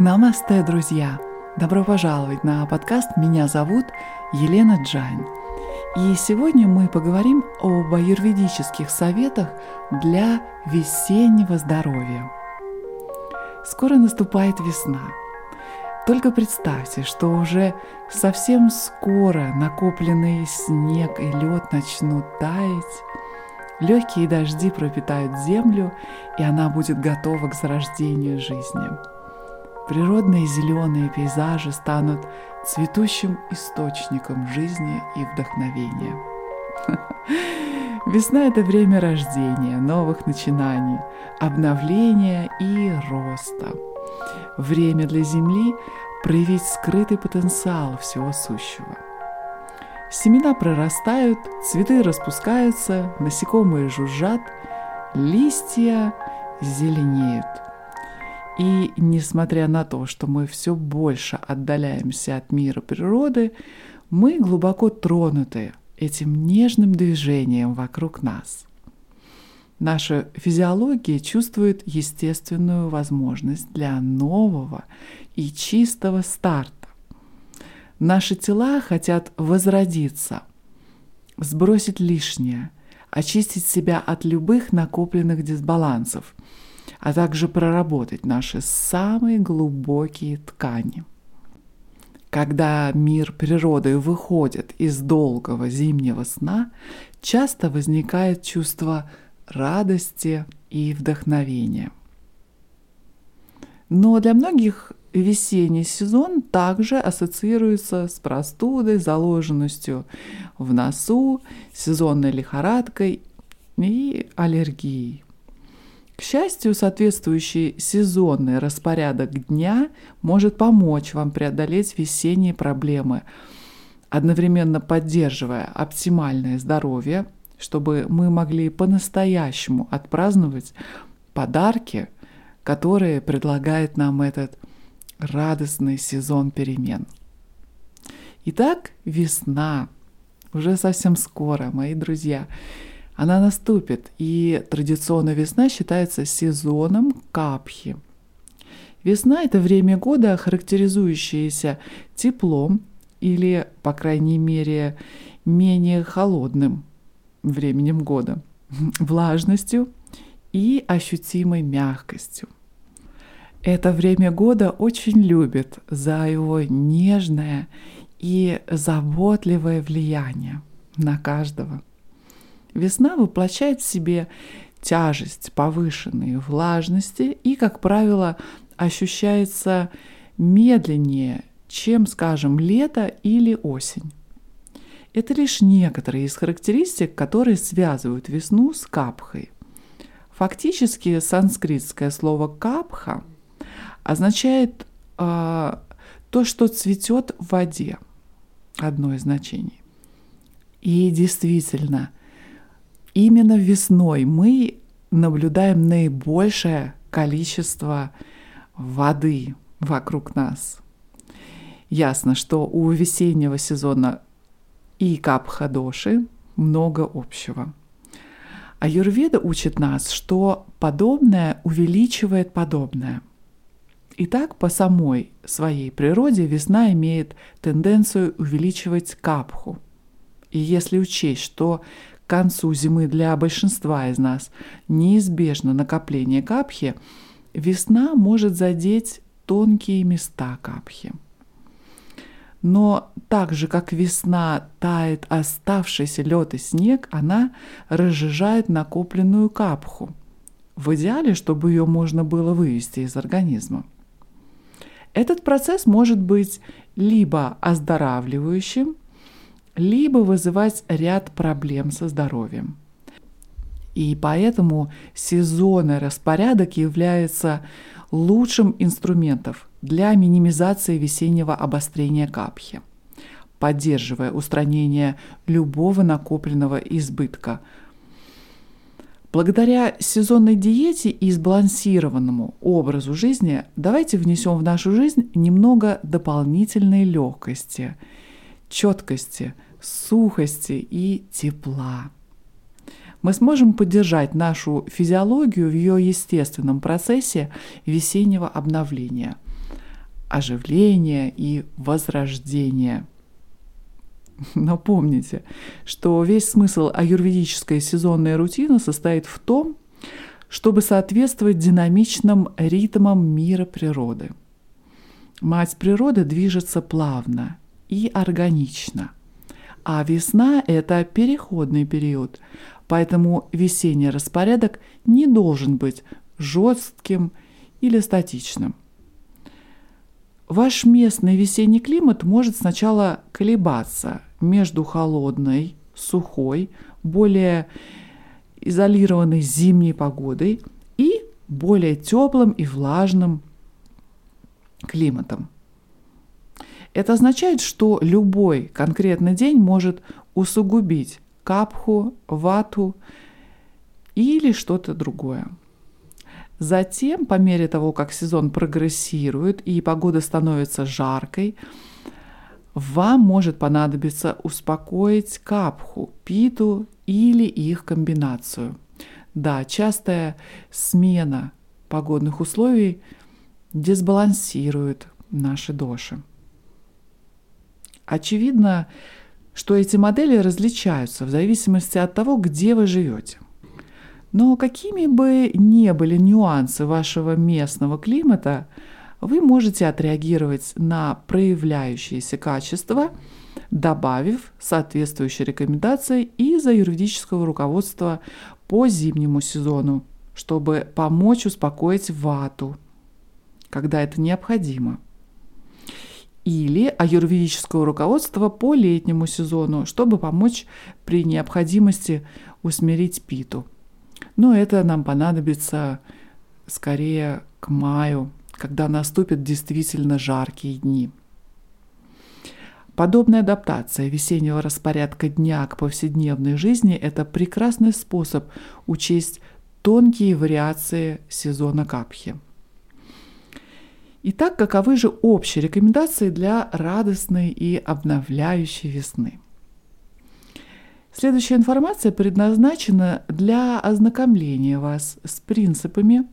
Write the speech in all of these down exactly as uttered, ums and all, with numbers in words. Намасте, друзья! Добро пожаловать на подкаст. Меня зовут Елена Джайн. И сегодня мы поговорим об аюрведических советах для весеннего здоровья. Скоро наступает весна. Только представьте, что уже совсем скоро накопленный снег и лед начнут таять. Легкие дожди пропитают землю, и она будет готова к зарождению жизни. Природные зеленые пейзажи станут цветущим источником жизни и вдохновения. Весна – это время рождения, новых начинаний, обновления и роста. Время для Земли проявить скрытый потенциал всего сущего. Семена прорастают, цветы распускаются, насекомые жужжат, листья зеленеют. И несмотря на то, что мы все больше отдаляемся от мира природы, мы глубоко тронуты этим нежным движением вокруг нас. Наша физиология чувствует естественную возможность для нового и чистого старта. Наши тела хотят возродиться, сбросить лишнее, очистить себя от любых накопленных дисбалансов, а также проработать наши самые глубокие ткани. Когда мир природы выходит из долгого зимнего сна, часто возникает чувство радости и вдохновения. Но для многих весенний сезон также ассоциируется с простудой, заложенностью в носу, сезонной лихорадкой и аллергией. К счастью, соответствующий сезонный распорядок дня может помочь вам преодолеть весенние проблемы, одновременно поддерживая оптимальное здоровье, чтобы мы могли по-настоящему отпраздновать подарки, которые предлагает нам этот радостный сезон перемен. Итак, весна. Уже совсем скоро, мои друзья. Она наступит, и традиционно весна считается сезоном капхи. Весна – это время года, характеризующееся теплом или, по крайней мере, менее холодным временем года, влажностью и ощутимой мягкостью. Это время года очень любит за его нежное и заботливое влияние на каждого. Весна воплощает в себе тяжесть повышенной влажности и, как правило, ощущается медленнее, чем, скажем, лето или осень. Это лишь некоторые из характеристик, которые связывают весну с капхой. Фактически санскритское слово «капха» означает э, то, что цветет в воде. Одно из значений. И действительно, именно весной мы наблюдаем наибольшее количество воды вокруг нас. Ясно, что у весеннего сезона и капха-доши много общего. Аюрведа учит нас, что подобное увеличивает подобное. Итак, по самой своей природе весна имеет тенденцию увеличивать капху. И если учесть, что к концу зимы для большинства из нас неизбежно накопление капхи, весна может задеть тонкие места капхи. Но так же, как весна тает оставшийся лед и снег, она разжижает накопленную капху. В идеале, чтобы ее можно было вывести из организма. Этот процесс может быть либо оздоравливающим, либо вызывать ряд проблем со здоровьем. И поэтому сезонный распорядок является лучшим инструментом для минимизации весеннего обострения капхи, поддерживая устранение любого накопленного избытка. Благодаря сезонной диете и сбалансированному образу жизни давайте внесем в нашу жизнь немного дополнительной легкости, четкости, сухости и тепла. Мы сможем поддержать нашу физиологию в ее естественном процессе весеннего обновления, оживления и возрождения. Но помните, что весь смысл аюрведической сезонной рутины состоит в том, чтобы соответствовать динамичным ритмам мира природы. Мать природы движется плавно и органично, а весна – это переходный период, поэтому весенний распорядок не должен быть жестким или статичным. Ваш местный весенний климат может сначала колебаться между холодной, сухой, более изолированной зимней погодой и более теплым и влажным климатом. Это означает, что любой конкретный день может усугубить капху, вату или что-то другое. Затем, по мере того, как сезон прогрессирует и погода становится жаркой, вам может понадобиться успокоить капху, питу или их комбинацию. Да, частая смена погодных условий дисбалансирует наши доши. Очевидно, что эти модели различаются в зависимости от того, где вы живете. Но какими бы ни были нюансы вашего местного климата, вы можете отреагировать на проявляющиеся качества, добавив соответствующие рекомендации из аюрведического руководства по зимнему сезону, чтобы помочь успокоить вату, когда это необходимо, или аюрведического руководства по летнему сезону, чтобы помочь при необходимости усмирить питу. Но это нам понадобится скорее к маю, когда наступят действительно жаркие дни. Подобная адаптация весеннего распорядка дня к повседневной жизни – это прекрасный способ учесть тонкие вариации сезона капхи. Итак, каковы же общие рекомендации для радостной и обновляющей весны? Следующая информация предназначена для ознакомления вас с принципами,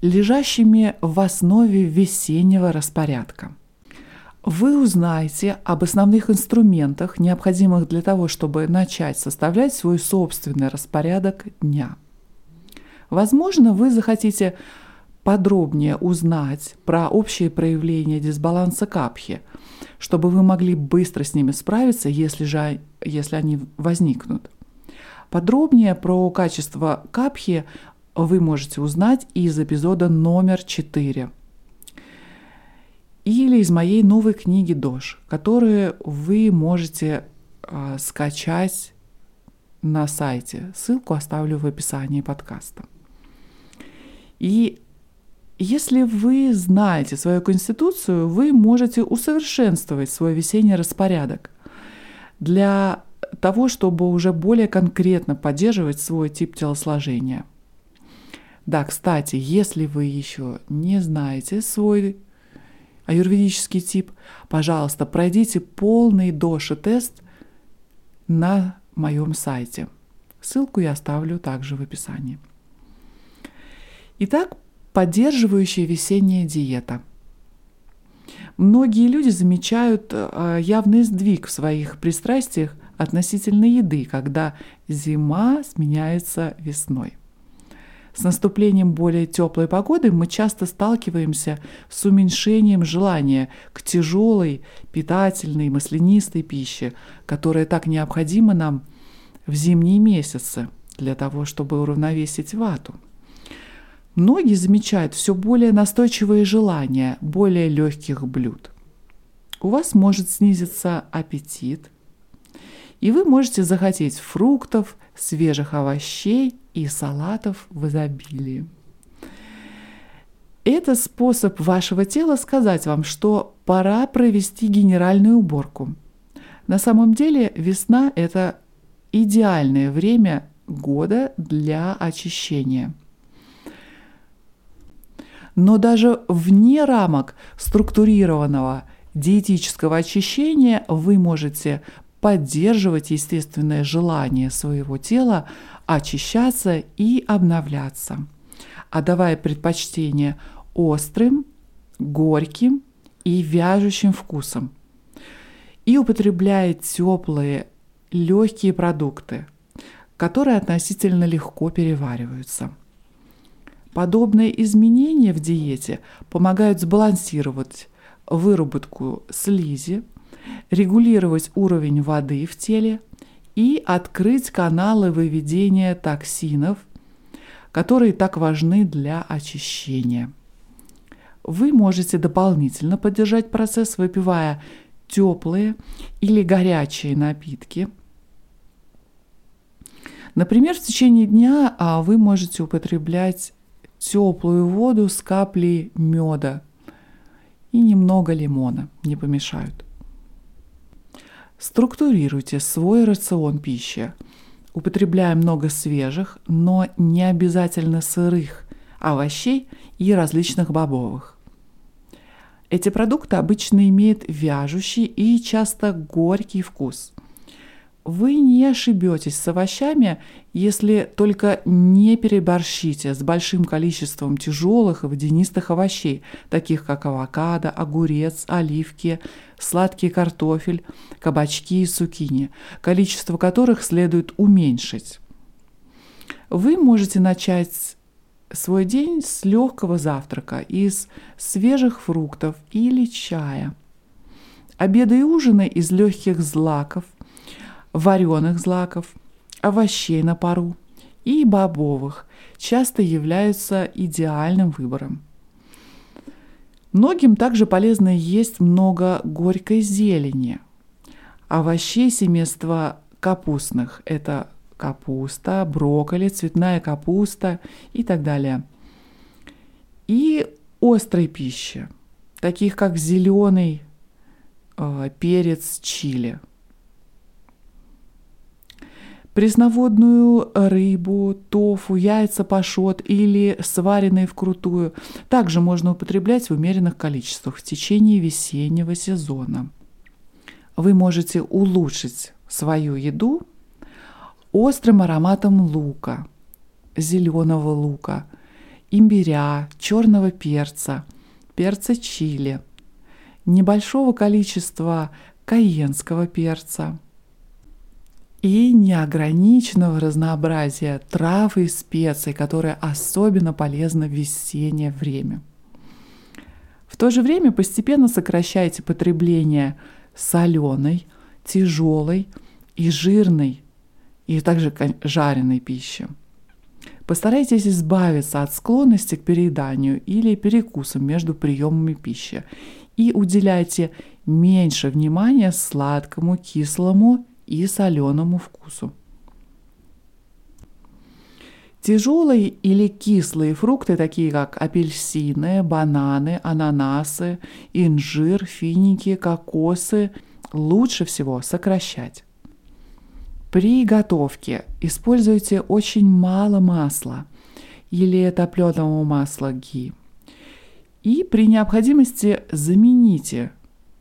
лежащими в основе весеннего распорядка. Вы узнаете об основных инструментах, необходимых для того, чтобы начать составлять свой собственный распорядок дня. Возможно, вы захотите подробнее узнать про общие проявления дисбаланса капхи, чтобы вы могли быстро с ними справиться, если же, если они возникнут. Подробнее про качество капхи вы можете узнать из эпизода номер четыре или из моей новой книги «Дош», которую вы можете э, скачать на сайте. Ссылку оставлю в описании подкаста. И если вы знаете свою конституцию, вы можете усовершенствовать свой весенний распорядок для того, чтобы уже более конкретно поддерживать свой тип телосложения. Да, кстати, если вы еще не знаете свой аюрведический тип, пожалуйста, пройдите полный доша-тест на моем сайте. Ссылку я оставлю также в описании. Итак, поддерживающая весенняя диета. Многие люди замечают явный сдвиг в своих пристрастиях относительно еды, когда зима сменяется весной. С наступлением более теплой погоды мы часто сталкиваемся с уменьшением желания к тяжелой, питательной, маслянистой пище, которая так необходима нам в зимние месяцы для того, чтобы уравновесить вату. Многие замечают все более настойчивые желания более легких блюд. У вас может снизиться аппетит, и вы можете захотеть фруктов, свежих овощей и салатов в изобилии. Это способ вашего тела сказать вам, что пора провести генеральную уборку. На самом деле весна – это идеальное время года для очищения. Но даже вне рамок структурированного диетического очищения вы можете поддерживать естественное желание своего тела очищаться и обновляться, отдавая предпочтение острым, горьким и вяжущим вкусом. И употребляет теплые, легкие продукты, которые относительно легко перевариваются. Подобные изменения в диете помогают сбалансировать выработку слизи, регулировать уровень воды в теле и открыть каналы выведения токсинов, которые так важны для очищения. Вы можете дополнительно поддержать процесс, выпивая теплые или горячие напитки. Например, в течение дня вы можете употреблять теплую воду с каплей меда и немного лимона, не помешают. Структурируйте свой рацион пищи, употребляя много свежих, но не обязательно сырых овощей и различных бобовых. Эти продукты обычно имеют вяжущий и часто горький вкус. Вы не ошибетесь с овощами, если только не переборщите с большим количеством тяжелых и водянистых овощей, таких как авокадо, огурец, оливки, сладкий картофель, кабачки и цукини, количество которых следует уменьшить. Вы можете начать свой день с легкого завтрака из свежих фруктов или чая, обеды и ужины из легких злаков, вареных злаков, овощей на пару и бобовых часто являются идеальным выбором. Многим также полезно есть много горькой зелени, овощей семейства капустных – это капуста, брокколи, цветная капуста и так далее. И острой пищи, таких как зеленый э, перец чили, пресноводную рыбу, тофу, яйца пашот или сваренные вкрутую также можно употреблять в умеренных количествах в течение весеннего сезона. Вы можете улучшить свою еду острым ароматом лука, зеленого лука, имбиря, черного перца, перца чили, небольшого количества кайенского перца и неограниченного разнообразия трав и специй, которые особенно полезны в весеннее время. В то же время постепенно сокращайте потребление соленой, тяжелой и жирной, и также жареной пищи. Постарайтесь избавиться от склонности к перееданию или перекусам между приемами пищи и уделяйте меньше внимания сладкому, кислому и соленому вкусу. Тяжелые или кислые фрукты, такие как апельсины, бананы, ананасы, инжир, финики, кокосы, лучше всего сокращать. При готовке используйте очень мало масла или топленого масла ги. И при необходимости замените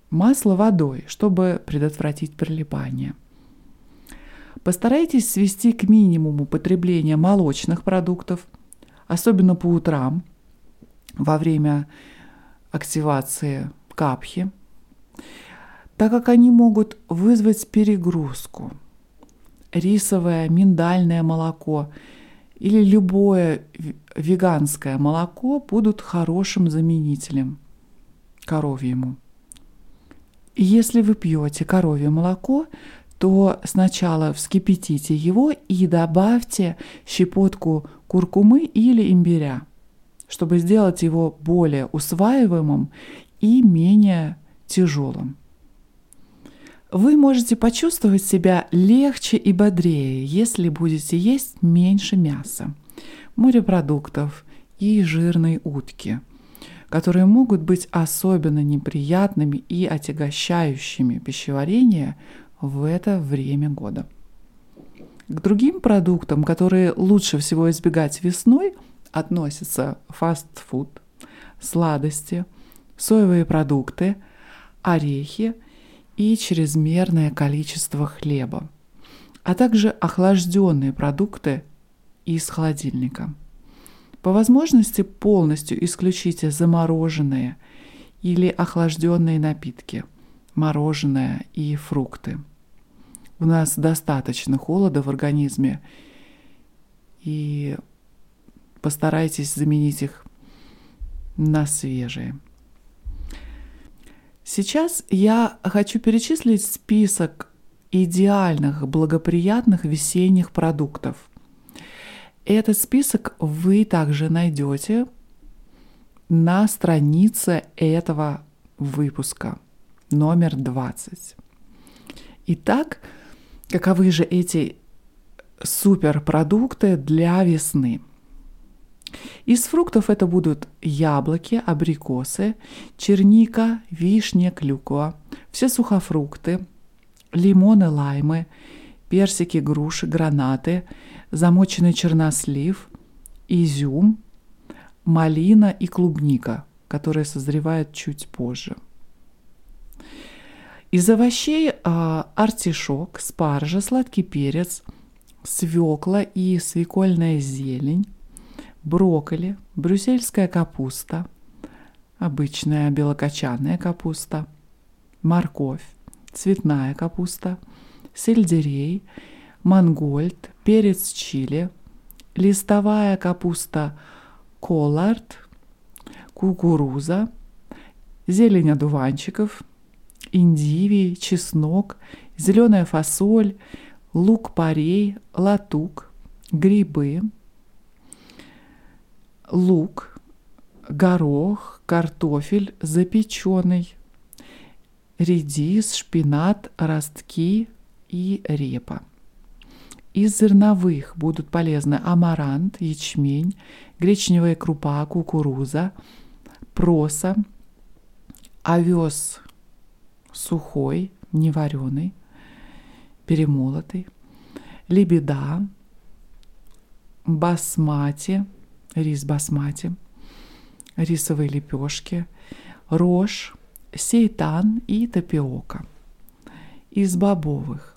масло водой, чтобы предотвратить прилипание. Постарайтесь свести к минимуму потребление молочных продуктов, особенно по утрам, во время активации капхи, так как они могут вызвать перегрузку. Рисовое, миндальное молоко или любое веганское молоко будут хорошим заменителем коровьему. Если вы пьете коровье молоко, то сначала вскипятите его и добавьте щепотку куркумы или имбиря, чтобы сделать его более усваиваемым и менее тяжелым. Вы можете почувствовать себя легче и бодрее, если будете есть меньше мяса, морепродуктов и жирной утки, которые могут быть особенно неприятными и отягощающими пищеварение в это время года. К другим продуктам, которые лучше всего избегать весной, относятся фастфуд, сладости, соевые продукты, орехи и чрезмерное количество хлеба, а также охлажденные продукты из холодильника. По возможности полностью исключите замороженные или охлажденные напитки, мороженое и фрукты. У нас достаточно холода в организме, и постарайтесь заменить их на свежие. Сейчас я хочу перечислить список идеальных, благоприятных весенних продуктов. Этот список вы также найдете на странице этого выпуска, номер двадцать. Итак, каковы же эти суперпродукты для весны? Из фруктов это будут яблоки, абрикосы, черника, вишня, клюква, все сухофрукты, лимоны, лаймы, персики, груши, гранаты, замоченный чернослив, изюм, малина и клубника, которые созревают чуть позже. Из овощей артишок, спаржа, сладкий перец, свекла и свекольная зелень, брокколи, брюссельская капуста, обычная белокочанная капуста, морковь, цветная капуста, сельдерей, мангольд, перец чили, листовая капуста коллард, кукуруза, зелень одуванчиков, индивии, чеснок, зеленая фасоль, лук-порей, латук, грибы, лук, горох, картофель запеченный, редис, шпинат, ростки и репа. Из зерновых будут полезны амарант, ячмень, гречневая крупа, кукуруза, проса, овес сухой, невареный, перемолотый, лебеда, басмати, рис басмати, рисовые лепешки, рожь, сейтан и тапиока. Из бобовых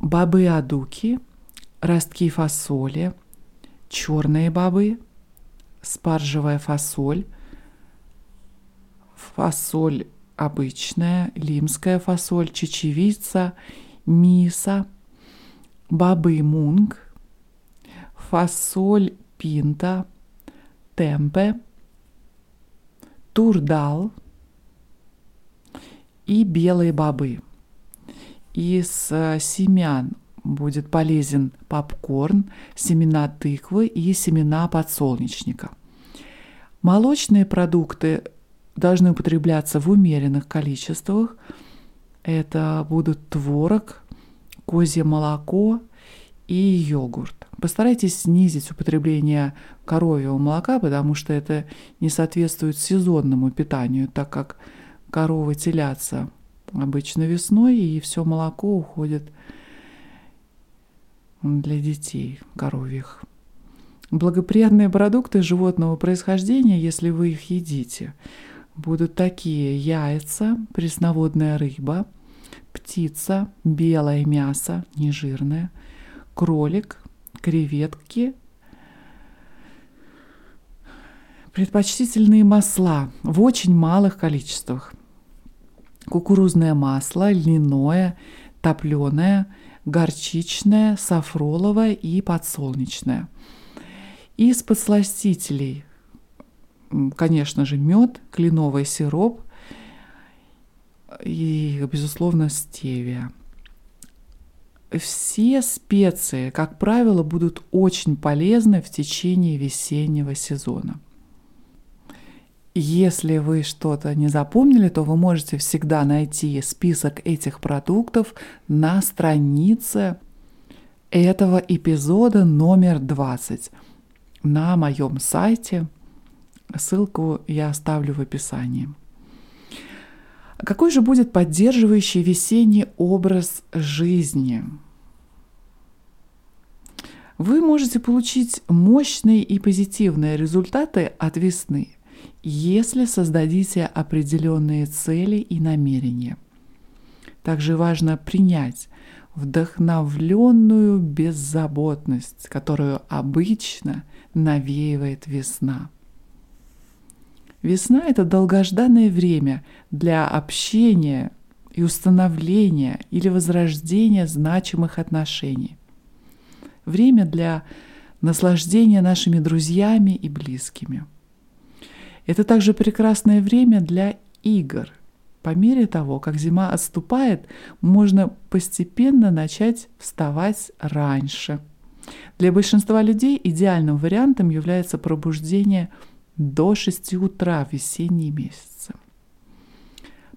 бобы адуки, ростки фасоли, черные бобы, спаржевая фасоль, фасоль обычная, лимская фасоль, чечевица, мисо, бобы мунг, фасоль пинта, темпе, турдал и белые бобы. Из семян будет полезен попкорн, семена тыквы и семена подсолнечника. Молочные продукты должны употребляться в умеренных количествах. Это будут творог, козье молоко и йогурт. Постарайтесь снизить употребление коровьего молока, потому что это не соответствует сезонному питанию, так как коровы телятся обычно весной, и все молоко уходит для детей коровьих. Благоприятные продукты животного происхождения, если вы их едите, будут такие: яйца, пресноводная рыба, птица, белое мясо, нежирное, кролик, креветки. Предпочтительные масла в очень малых количествах: кукурузное масло, льняное, топленое, горчичное, сафроловое и подсолнечное. Из подсластителей, конечно же, мед, кленовый сироп и, безусловно, стевия. Все специи, как правило, будут очень полезны в течение весеннего сезона. Если вы что-то не запомнили, то вы можете всегда найти список этих продуктов на странице этого эпизода номер двадцать на моем сайте. Ссылку я оставлю в описании. Какой же будет поддерживающий весенний образ жизни? Вы можете получить мощные и позитивные результаты от весны, если создадите определенные цели и намерения. Также важно принять вдохновленную беззаботность, которую обычно навеивает весна. Весна – это долгожданное время для общения и установления или возрождения значимых отношений. Время для наслаждения нашими друзьями и близкими. Это также прекрасное время для игр. По мере того, как зима отступает, можно постепенно начать вставать раньше. Для большинства людей идеальным вариантом является пробуждение до шести утра в весенние месяцы.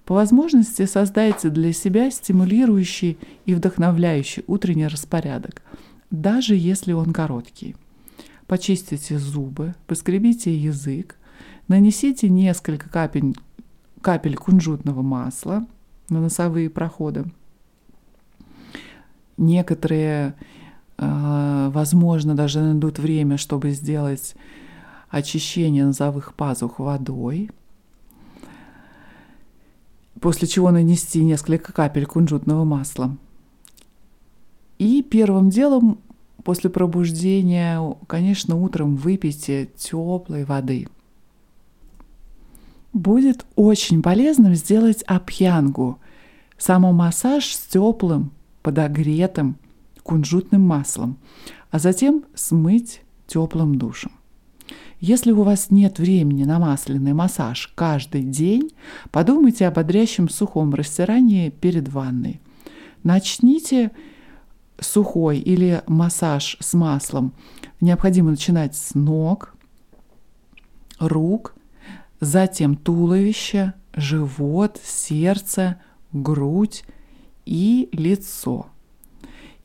По возможности создайте для себя стимулирующий и вдохновляющий утренний распорядок, даже если он короткий. Почистите зубы, поскребите язык, нанесите несколько капель, капель кунжутного масла на носовые проходы. Некоторые, э, возможно, даже найдут время, чтобы сделать очищение носовых пазух водой, после чего нанести несколько капель кунжутного масла. И первым делом после пробуждения, конечно, утром выпейте теплой воды. Будет очень полезным сделать абхьянгу – самомассаж с теплым, подогретым кунжутным маслом, а затем смыть теплым душем. Если у вас нет времени на масляный массаж каждый день, подумайте о бодрящем сухом растирании перед ванной. Начните сухой или массаж с маслом. Необходимо начинать с ног, рук, затем туловище, живот, сердце, грудь и лицо.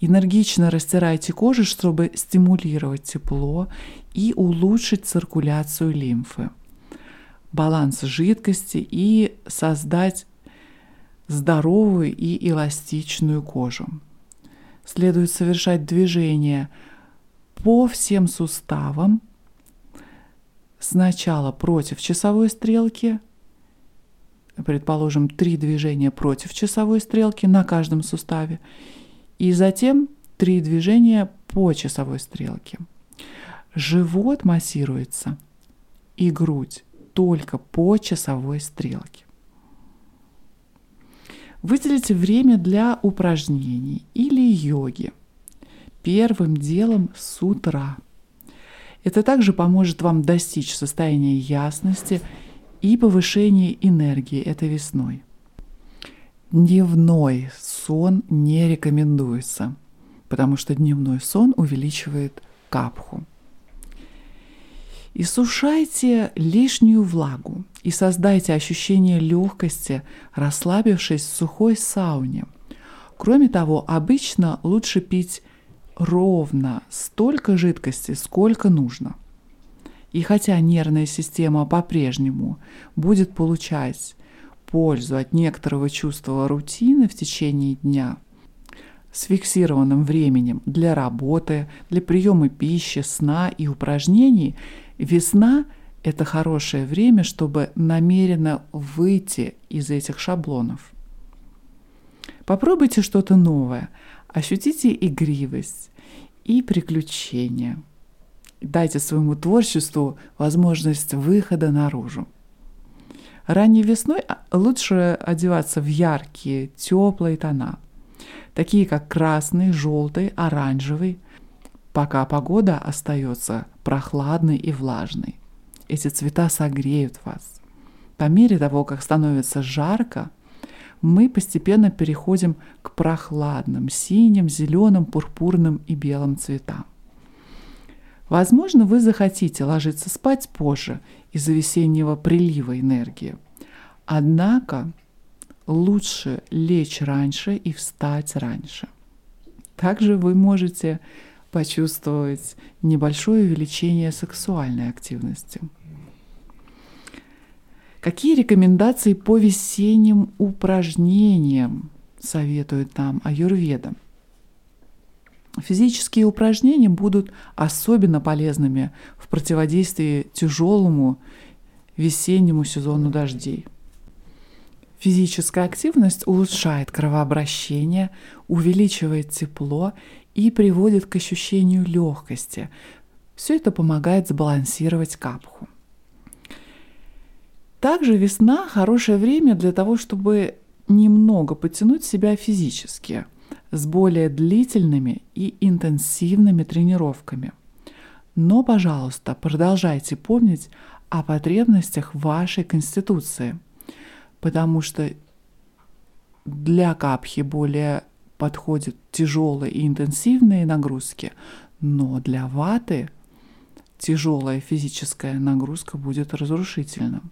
Энергично растирайте кожу, чтобы стимулировать тепло и улучшить циркуляцию лимфы, баланс жидкости и создать здоровую и эластичную кожу. Следует совершать движения по всем суставам. Сначала против часовой стрелки, предположим, три движения против часовой стрелки на каждом суставе, и затем три движения по часовой стрелке. Живот массируется и грудь только по часовой стрелке. Выделите время для упражнений или йоги. Первым делом с утра. Это также поможет вам достичь состояния ясности и повышения энергии этой весной. Дневной сон не рекомендуется, потому что дневной сон увеличивает капху. Иссушайте лишнюю влагу и создайте ощущение легкости, расслабившись в сухой сауне. Кроме того, обычно лучше пить ровно столько жидкости, сколько нужно. И хотя нервная система по-прежнему будет получать пользу от некоторого чувства рутины в течение дня, с фиксированным временем для работы, для приема пищи, сна и упражнений, весна – это хорошее время, чтобы намеренно выйти из этих шаблонов. Попробуйте что-то новое, ощутите игривость и приключения. Дайте своему творчеству возможность выхода наружу. Ранней весной лучше одеваться в яркие, теплые тона, такие как красный, желтый, оранжевый, пока погода остается прохладной и влажной. Эти цвета согреют вас. По мере того, как становится жарко, мы постепенно переходим к прохладным, синим, зеленым, пурпурным и белым цветам. Возможно, вы захотите ложиться спать позже из-за весеннего прилива энергии. Однако лучше лечь раньше и встать раньше. Также вы можете почувствовать небольшое увеличение сексуальной активности. Какие рекомендации по весенним упражнениям советует нам Аюрведа? Физические упражнения будут особенно полезными в противодействии тяжелому весеннему сезону дождей. Физическая активность улучшает кровообращение, увеличивает тепло и приводит к ощущению легкости. Все это помогает сбалансировать капху. Также весна – хорошее время для того, чтобы немного подтянуть себя физически с более длительными и интенсивными тренировками. Но, пожалуйста, продолжайте помнить о потребностях вашей конституции, потому что для капхи более подходят тяжелые и интенсивные нагрузки, но для ваты тяжелая физическая нагрузка будет разрушительна.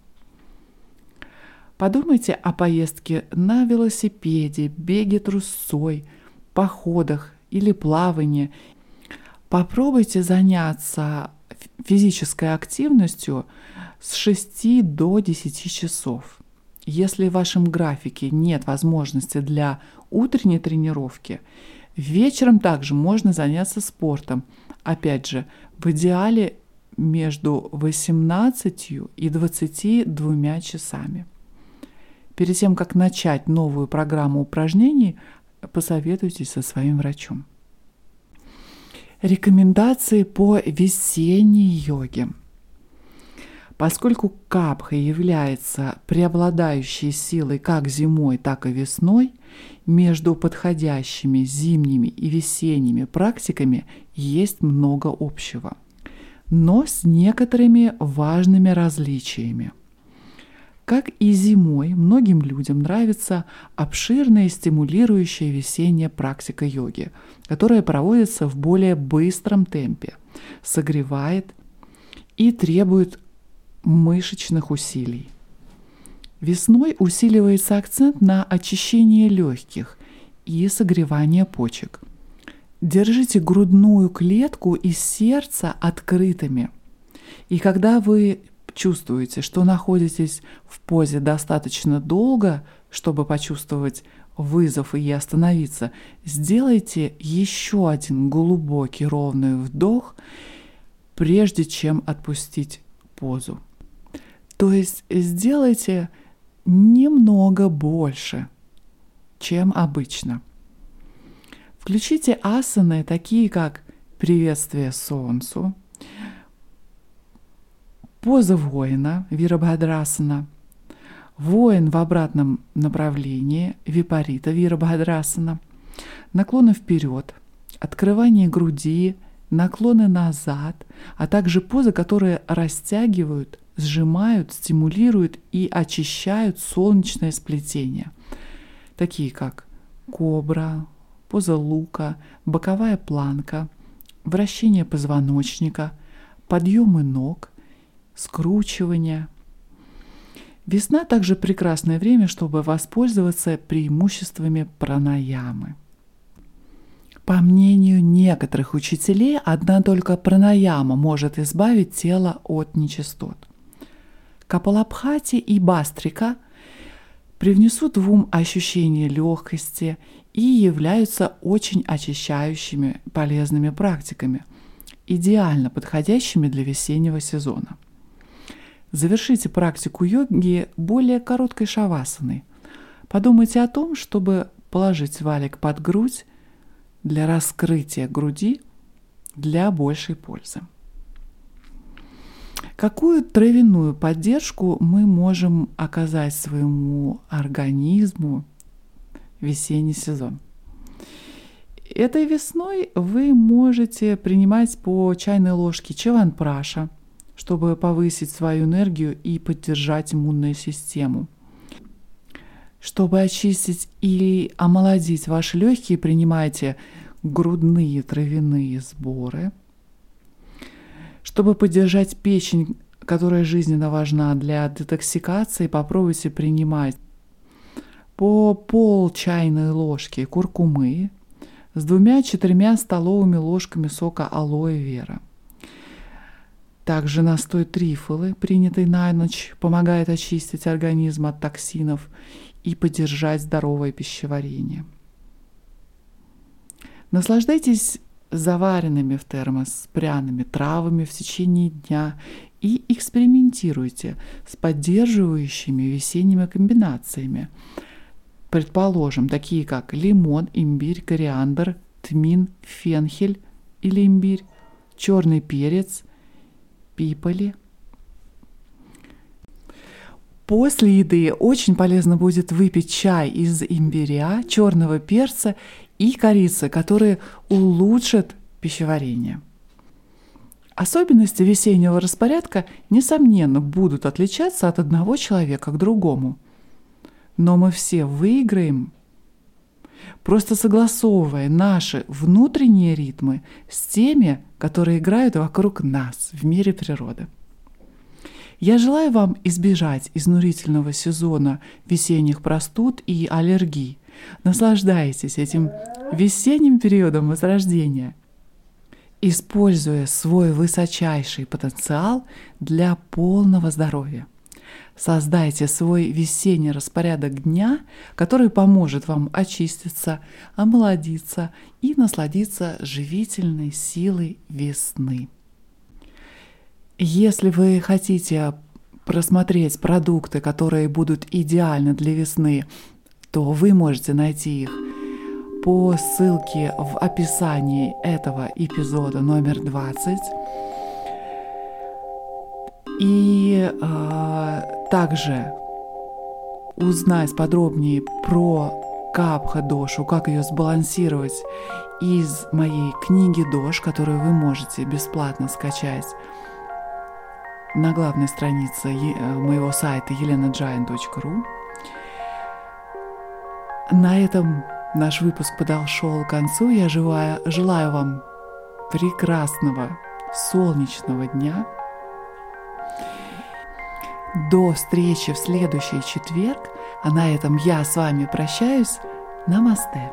Подумайте о поездке на велосипеде, беге трусцой, походах или плавании. Попробуйте заняться физической активностью с шести до десяти часов. Если в вашем графике нет возможности для утренней тренировки, вечером также можно заняться спортом. Опять же, в идеале между восемнадцатью и двадцатью двумя часами. Перед тем, как начать новую программу упражнений, посоветуйтесь со своим врачом. Рекомендации по весенней йоге. Поскольку капха является преобладающей силой как зимой, так и весной, между подходящими зимними и весенними практиками есть много общего, но с некоторыми важными различиями. Как и зимой, многим людям нравится обширная и стимулирующая весенняя практика йоги, которая проводится в более быстром темпе, согревает и требует мышечных усилий. Весной усиливается акцент на очищение легких и согревание почек. Держите грудную клетку и сердце открытыми. И когда вы чувствуете, что находитесь в позе достаточно долго, чтобы почувствовать вызов и остановиться, сделайте еще один глубокий ровный вдох, прежде чем отпустить позу. То есть сделайте немного больше, чем обычно. Включите асаны, такие как приветствие солнцу, поза воина, вирабхадрасана, воин в обратном направлении, випарита вирабхадрасана, наклоны вперед, открывание груди, наклоны назад, а также позы, которые растягивают, сжимают, стимулируют и очищают солнечное сплетение, такие как кобра, поза лука, боковая планка, вращение позвоночника, подъемы ног, скручивание. Весна также прекрасное время, чтобы воспользоваться преимуществами пранаямы. По мнению некоторых учителей, одна только пранаяма может избавить тело от нечистот. Капалабхати и бхастрика привнесут в ум ощущение легкости и являются очень очищающими полезными практиками, идеально подходящими для весеннего сезона. Завершите практику йоги более короткой шавасаной. Подумайте о том, чтобы положить валик под грудь для раскрытия груди для большей пользы. Какую травяную поддержку мы можем оказать своему организму в весенний сезон? Этой весной вы можете принимать по чайной ложке чаванпраша, чтобы повысить свою энергию и поддержать иммунную систему. Чтобы очистить или омолодить ваши легкие, принимайте грудные травяные сборы. Чтобы поддержать печень, которая жизненно важна для детоксикации, попробуйте принимать по пол чайной ложки куркумы с двумя-четырьмя столовыми ложками сока алоэ вера. Также настой трифалы, принятый на ночь, помогает очистить организм от токсинов и поддержать здоровое пищеварение. Наслаждайтесь заваренными в термос пряными травами в течение дня и экспериментируйте с поддерживающими весенними комбинациями. Предположим, такие как лимон, имбирь, кориандр, тмин, фенхель или имбирь, черный перец, пипали. После еды очень полезно будет выпить чай из имбиря, черного перца и корицы, которые улучшат пищеварение. Особенности весеннего распорядка, несомненно, будут отличаться от одного человека к другому. Но мы все выиграем, просто согласовывая наши внутренние ритмы с теми, которые играют вокруг нас в мире природы. Я желаю вам избежать изнурительного сезона весенних простуд и аллергий. Наслаждайтесь этим весенним периодом возрождения, используя свой высочайший потенциал для полного здоровья. Создайте свой весенний распорядок дня, который поможет вам очиститься, омолодиться и насладиться живительной силой весны. Если вы хотите просмотреть продукты, которые будут идеальны для весны, то вы можете найти их по ссылке в описании этого эпизода номер двадцать. И э, также узнать подробнее про капха-дошу, как ее сбалансировать, из моей книги «Дош», которую вы можете бесплатно скачать на главной странице моего сайта елена джайн точка ру. На этом наш выпуск подошел к концу. Я желаю, желаю вам прекрасного солнечного дня. До встречи в следующий четверг. А на этом я с вами прощаюсь. Намасте.